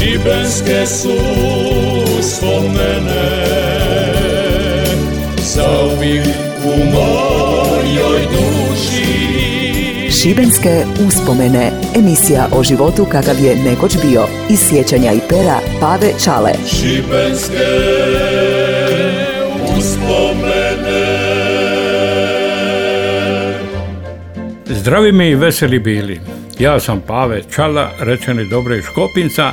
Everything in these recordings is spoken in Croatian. Šibenske su spomene, zauvijek u mojoj duši. Šibenske uspomene, emisija o životu kakav je nekoć bio, iz sjećanja i pera Pave Čale. Šibenske uspomene. Zdravi mi i veseli bili. Ja sam Pave Čala, rečeni Dobre iz Škopinca,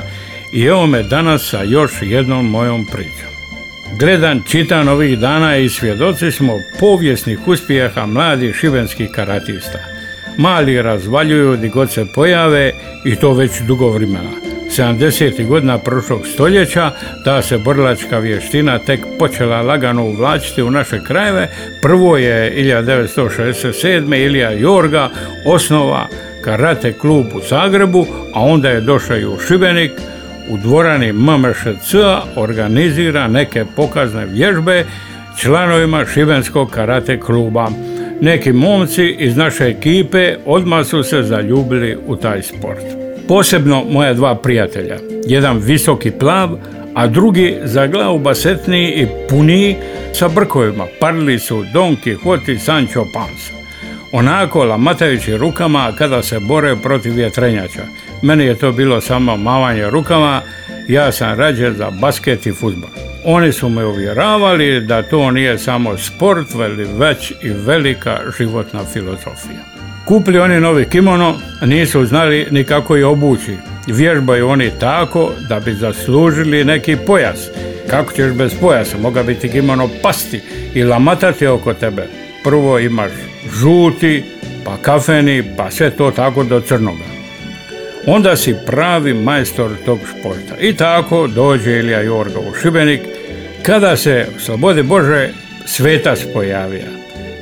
i evo me danas sa još jednom mojom pričom. Gledan, čitan ovih dana i svjedoci smo povijesnih uspjeha mladih šibenskih karatista. Mali razvaljuju gdje god se pojave, i to već dugo vremena. 70. godina prošlog stoljeća ta se borilačka vještina tek počela lagano uvlačiti u naše krajeve. Prvo je 1967. Ilija Jorga osnova karate klub u Zagrebu, a onda je došao i u Šibenik. U dvorani MMŠC-a organizira neke pokazne vježbe članovima Šibenskog karate kluba. Neki momci iz naše ekipe odmah su se zaljubili u taj sport. Posebno moja dva prijatelja, jedan visoki plav, a drugi za glavu basetniji i puniji sa brkovima. Parli su Don Quixote i Sancho Panza. Onako lamatajući rukama kada se bore protiv vjetrenjača. Meni je to bilo samo mavanje rukama, ja sam rađe za basket i fudbal. Oni su me uvjeravali da to nije samo sport, već i velika životna filozofija. Kupili oni novi kimono, nisu znali ni kako je obući. Vježbaju oni tako da bi zaslužili neki pojas. Kako ćeš bez pojasa, moga bi ti kimono pasti i lamatati oko tebe. Prvo imaš žuti, pa kafeni, pa sve to tako do crnoga. Onda si pravi majstor tog športa. I tako dođe Ilija Jorga u Šibenik, kada se, slobode Bože, svetac pojavio.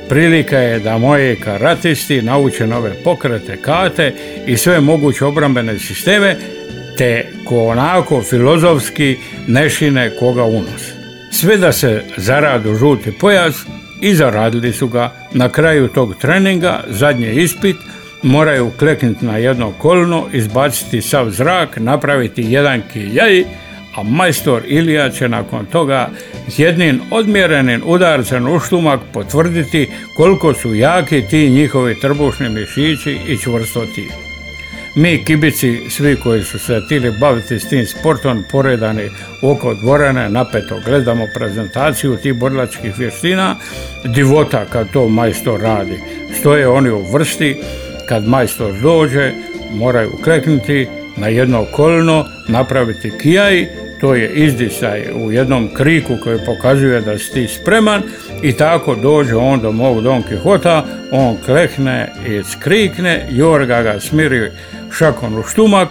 Prilika je da moji karatisti nauče nove pokrete, kate i sve moguće obrambene sisteme, te ko onako filozofski nešine koga unos. Sve da se zaradu žuti pojas i zaradili su ga. Na kraju tog treninga, zadnji ispit, moraju kleknuti na jedno kolno, izbaciti sav zrak, napraviti jedan kijaj, a majstor Ilija će nakon toga jednim odmjerenim udarcem u štumak potvrditi koliko su jaki ti njihovi trbušni mišići i čvrsto ti. Mi kibici, svi koji su se htjeli baviti s tim sportom, poredani oko dvorane, napeto gledamo prezentaciju tih borilačkih vještina. Divota kad to majstor radi, što je oni u vrsti. Kad majstor dođe, moraju kleknuti na jedno kolno, napraviti kijaj, to je izdisaj u jednom kriku koji pokazuje da si ti spreman, i tako dođe on do mog Don Quixota, on klekne i skrikne, Jorga ga smiri šakom u štumak,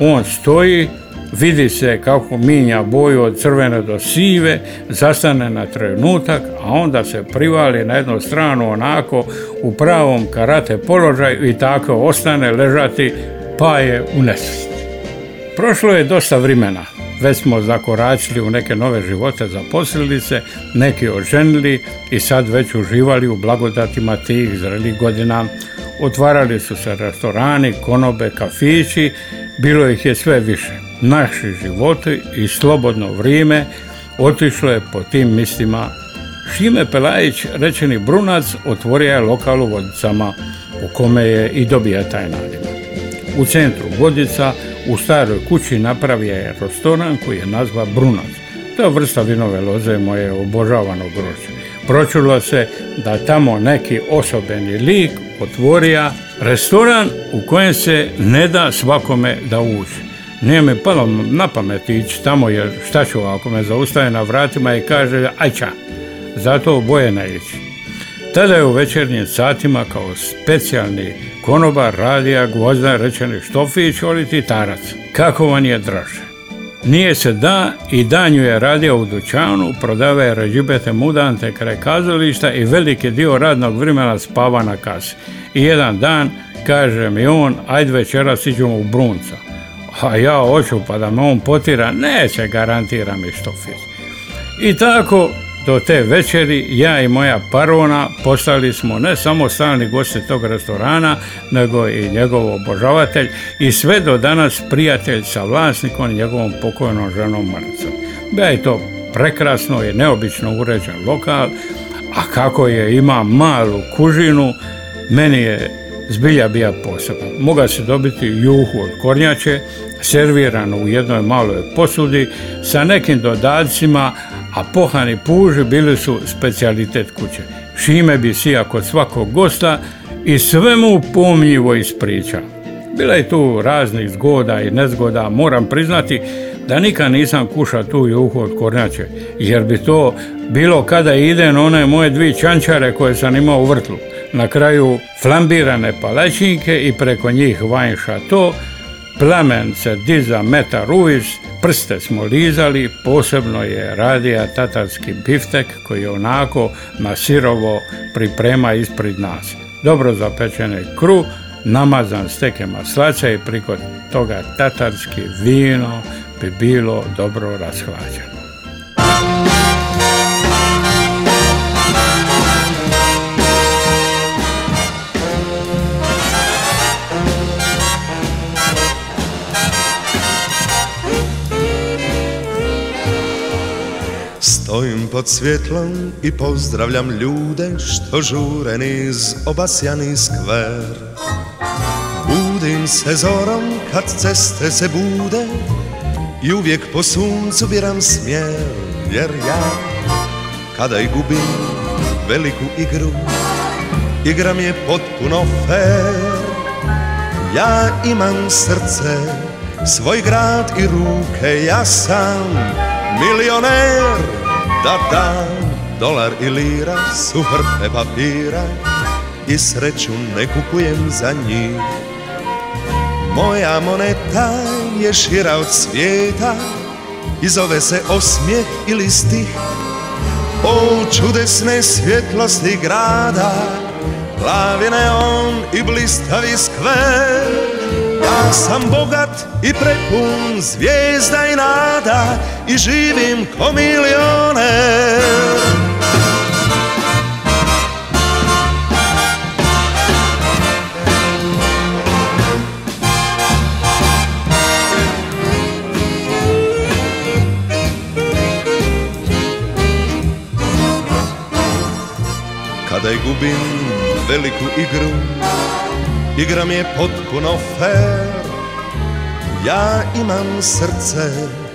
on stoji, vidi se kako minja boju od crvene do sive, zastane na trenutak, a onda se privali na jednu stranu onako u pravom karate položaju i tako ostane ležati, pa je u nesvijest. Prošlo je dosta vremena, već smo zakoračili u neke nove živote, zaposlili se, neki oženili i sad već uživali u blagodatima tih zrelih godina. Otvarali su se restorani, konobe, kafići, bilo ih je sve više. Naši životi i slobodno vrijeme otišlo je po tim mislima. Šime Pelajić, rečeni Brunac, otvorio je lokal u Vodicama, u kome je i dobio taj nadimak. U centru Vodica, u staroj kući, napravio je restoran koji je nazva Brunac. To je vrsta vinove loze, moje obožavano grožđe. Pročulo se da tamo neki osobeni lik otvorio restoran u kojem se ne da svakome da uđe. Nije mi palo na pamet ići tamo, jer šta ću ako me zaustave na vratima i kaže ajča, zato oboje ne ići. Tada je u večernjim satima kao specijalni konobar radija Gvozda, rečeni Štofić, oli Titarac. Kako vam je draže. Nije se da i danju je radio u dućanu, prodava je ređibete mudante kraj kazališta i veliki dio radnog vremena spava na kasi. I jedan dan kaže mi on, ajde večeras iđemo u Brunca. A ja hoću, pa da me on potira, neće, garantira mi Štofić. I tako do te večeri ja i moja parona postali smo ne samo stalni gosti tog restorana, nego i njegov obožavatelj i sve do danas prijatelj sa vlasnikom i njegovom pokojnom ženom Maricom. Bio je to prekrasno i neobično uređen lokal, a kako je ima malu kužinu, meni je zbilja bija poseban. Mogao se dobiti juhu od kornjače, servirano u jednoj maloj posudi sa nekim dodacima, a pohani puži bili su specijalitet kuće. Šime bi sija kod svakog gosta i svemu pomnjivo ispriča. Bila je tu raznih zgoda i nezgoda, moram priznati da nikad nisam kušao tu juhu od kornjače, jer bi to bilo kada idem one moje dvi čančare koje sam imao u vrtlu. Na kraju flambirane palačinke i preko njih vajn šato, plamen se diza metar uvic, prste smo lizali, posebno je radija tatarski biftek koji je onako na sirovo priprema ispred nas. Dobro zapečen je kru, namazan steke maslaca i prikod toga tatarski vino bi bilo dobro rashlađeno. Stojim pod svjetlom i pozdravljam ljude što žure niz obasjani skver. Budim se zorom kad ceste se bude i uvijek po suncu biram smjer, jer ja kada i gubim veliku igru, igram je potpuno fair. Ja imam srce, svoj grad i ruke, ja sam milioner. Da dam dolar i lira, su hrpe papira i sreću ne kupujem za njih. Moja moneta je šira od svijeta i zove se osmijeh ili stih. O čudesne svjetlosti grada, plavi neon i blistavi skver. Ja sam bogat i prepun zvijezda i nada i živim ko milioner. Kada i gubim veliku igru, igram je potpuno fair. Ja imam srce,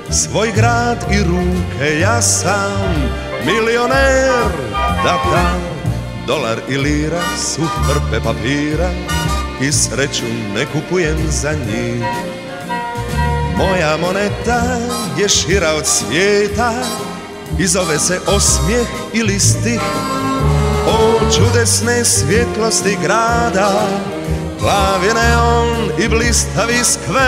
svoj grad i ruke, ja sam milioner. Da dam dolar i lira, su hrpe papira i sreću ne kupujem za njih. Moja moneta je šira od svijeta i zove se osmijeh ili stih. O čudesne svjetlosti grada, plavi neon i blistavi skver.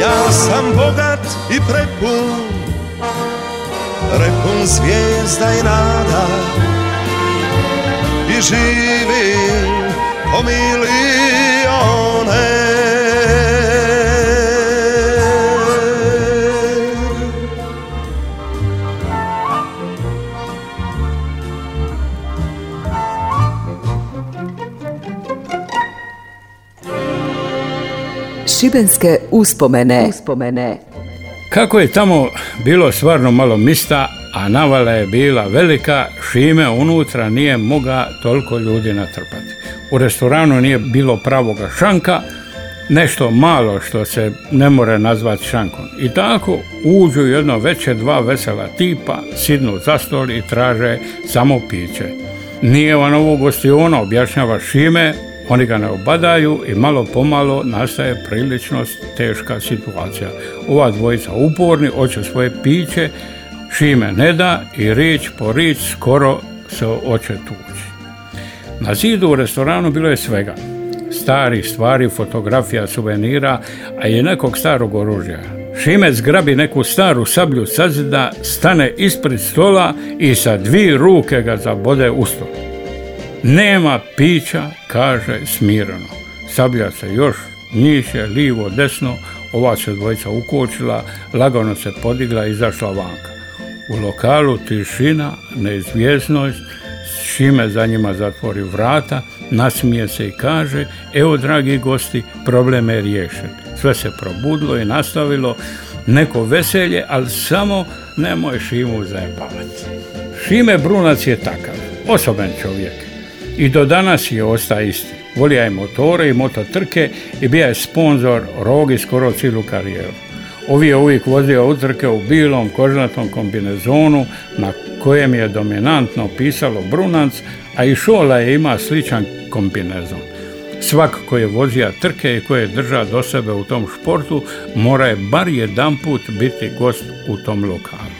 Ja sam bogat i prepun zvijezda i nada i živim ko milioner. Šibenske uspomene. Kako je tamo bilo stvarno malo mista, a navala je bila velika, Šime unutra nije moga toliko ljudi natrpati. U restoranu nije bilo pravoga šanka, nešto malo što se ne more nazvati šankom. I tako uđu jedno večer dva vesela tipa, sidnu za stol i traže samo piće. Nije vam ovo gostiona, objašnjava Šime. Oni ga ne obadaju i malo pomalo nastaje prilično teška situacija. Ova dvojica uporni, hoće svoje piće, Šime ne da i riječ po riječ skoro se hoće tući. Na zidu u restoranu bilo je svega. Starih stvari, fotografija, suvenira, a i nekog starog oružja. Šime zgrabi neku staru sablju sa zida, stane ispred stola i sa dvije ruke ga zabode u stol. Nema pića, kaže smirano. Sablja se još njiše, lijevo, desno, ova se dvojica ukočila, lagano se podigla i izašla vanka. U lokalu tišina, neizvjesnost, Šime za njima zatvori vrata, nasmije se i kaže: evo dragi gosti, problem je riješen. Sve se probudilo i nastavilo neko veselje, ali samo nemoj Šimu zajebavati. Šime Brunac je takav, osoben čovjek i do danas je ostao isti. Volio je motore i mototrke i bio je sponzor Rogi skoro cijelu karijeru. Ovi je uvijek vozio utrke u bilom kožnatom kombinezonu na kojem je dominantno pisalo Brunac, a i Šola je ima sličan kombinezon. Svak koji je vozio trke i koji je držao do sebe u tom športu mora je bar jedanput biti gost u tom lokalu.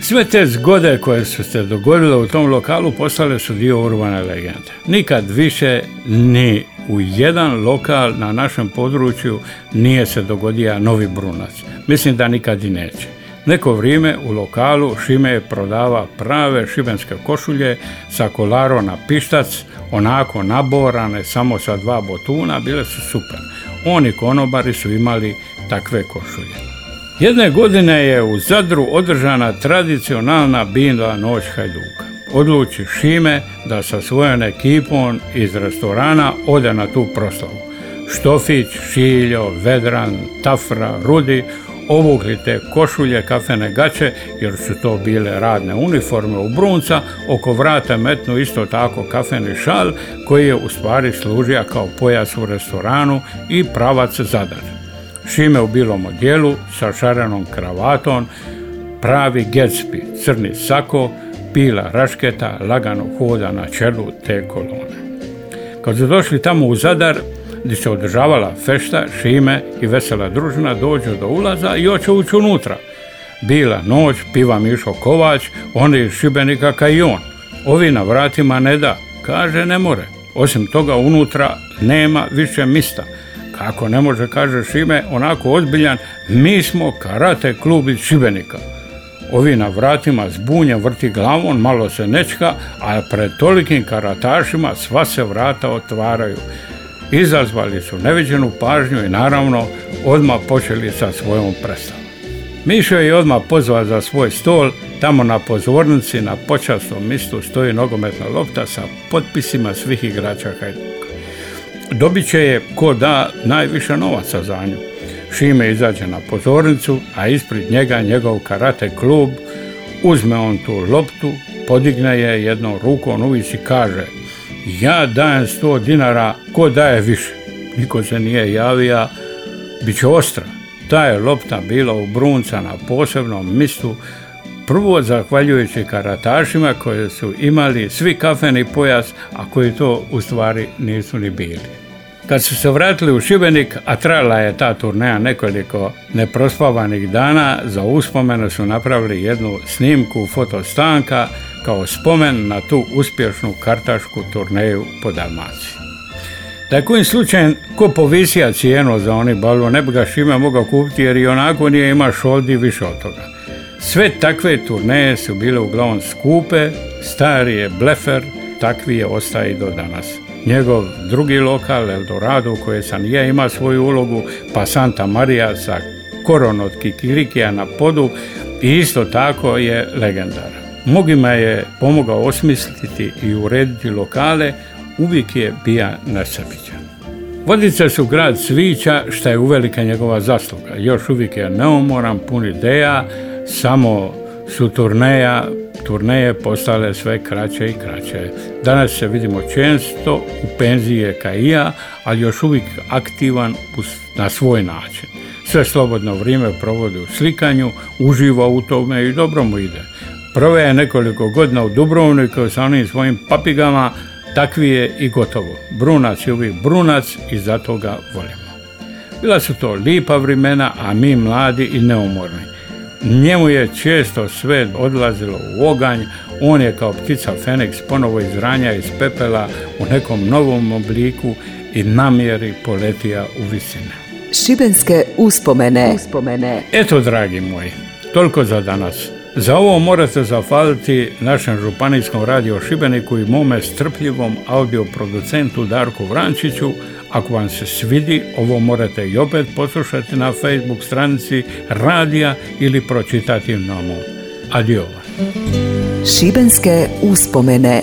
Sve te zgode koje su se dogodile u tom lokalu postale su dio urbane legende. Nikad više ni u jedan lokal na našem području nije se dogodio novi Brunac. Mislim da nikad i neće. Neko vrijeme u lokalu Šime je prodava prave šibenske košulje sa kolarom na pištac, onako naborane samo sa 2 botuna, bile su super. Oni konobari su imali takve košulje. Jedne godine je u Zadru održana tradicionalna Binla noć Hajduka. Odluči Šime da sa svojom ekipom iz restorana ode na tu proslavu. Štofić, Šiljo, Vedran, Tafra, Rudi obukli te košulje, kafene gaće, jer su to bile radne uniforme u Brunca, oko vrata metnu isto tako kafeni šal koji je u stvari služio kao pojas u restoranu i pravac Zadar. Šime u bilom odjelu sa šarenom kravatom, pravi Gatsby, crni sako, pila rašketa, lagano hoda na čelu te kolone. Kad su došli tamo u Zadar, gdje se održavala fešta, Šime i vesela družina dođu do ulaza i hoće ući unutra. Bila noć, piva Mišo Kovač, on je iz Šibenika ka i on. Ovi na vratima ne da, kaže ne more. Osim toga unutra nema više mista. Kako ne može, kaže Šime, onako ozbiljan, mi smo karate klub iz Šibenika. Ovi na vratima zbunja vrti glavom, malo se nečka, a pred tolikim karatašima sva se vrata otvaraju. Izazvali su neviđenu pažnju i naravno odmah počeli sa svojom predstavom. Mišo je odmah pozvao za svoj stol, tamo na pozornici na počasnom mistu stoji nogometna lopta sa potpisima svih igrača Hajduka. Dobit će je ko da najviše novaca za nju. Šime izađe na pozornicu, a ispred njega njegov karate klub, uzme on tu loptu, podigne je jednom rukom uvić i kaže: ja dajem 100 dinara, ko daje više. Niko se nije javio, bit će ostra. Ta je lopta bila u Brunca na posebnom mistu, prvo zahvaljujući karatašima koje su imali svi kafeni pojas, a koji to u stvari nisu ni bili. Kad su se vratili u Šibenik, a trajala je ta turneja nekoliko neprospavanih dana, za uspomenu su napravili jednu snimku fotostanka kao spomen na tu uspješnu kartašku turneju po Dalmaciji. Da je kojim slučajem ko povisija cijenu za oni balvo, ne bi ga Šime mogao kupiti jer i onako nije ima šoldi više od toga. Sve takve turneje su bile uglavnom skupe, stari je blefer, takvi je ostaje do danas. Njegov drugi lokal, Eldorado, u kojoj sam ja ima svoju ulogu, pa Santa Maria sa koron od kikirikija na podu, i isto tako je legendaran. Mnogima je pomogao osmisliti i urediti lokale, uvijek je bio nesebičan. Vodice su grad cvića, šta je uvelika njegova zasluga. Još uvijek je neumoran, pun ideja, samo su turneje postale sve kraće i kraće. Danas se vidimo često, u penziji je ka i ja, ali još uvijek aktivan na svoj način. Sve slobodno vrijeme provodi u slikanju, uživa u tome i dobro mu ide. Prve je nekoliko godina u Dubrovniku sa onim svojim papigama, takvi je i gotovo. Brunac je uvijek Brunac i zato ga volimo. Bila su to lipa vremena, a mi mladi i neumorni. Njemu je često sve odlazilo u oganj, on je kao ptica Feniks ponovo iz ranja iz pepela u nekom novom obliku i namjeri poletija u visine. Šibenske uspomene. Eto, dragi moji, toliko za danas. Za ovo morate zahvaliti našem županijskom radio Šibeniku i mome strpljivom audioproducentu Darku Vrančiću, Ako vam se svidi, ovo morate i opet poslušati na Facebook stranici radija ili pročitati na mom. Adio. Šibenske uspomene.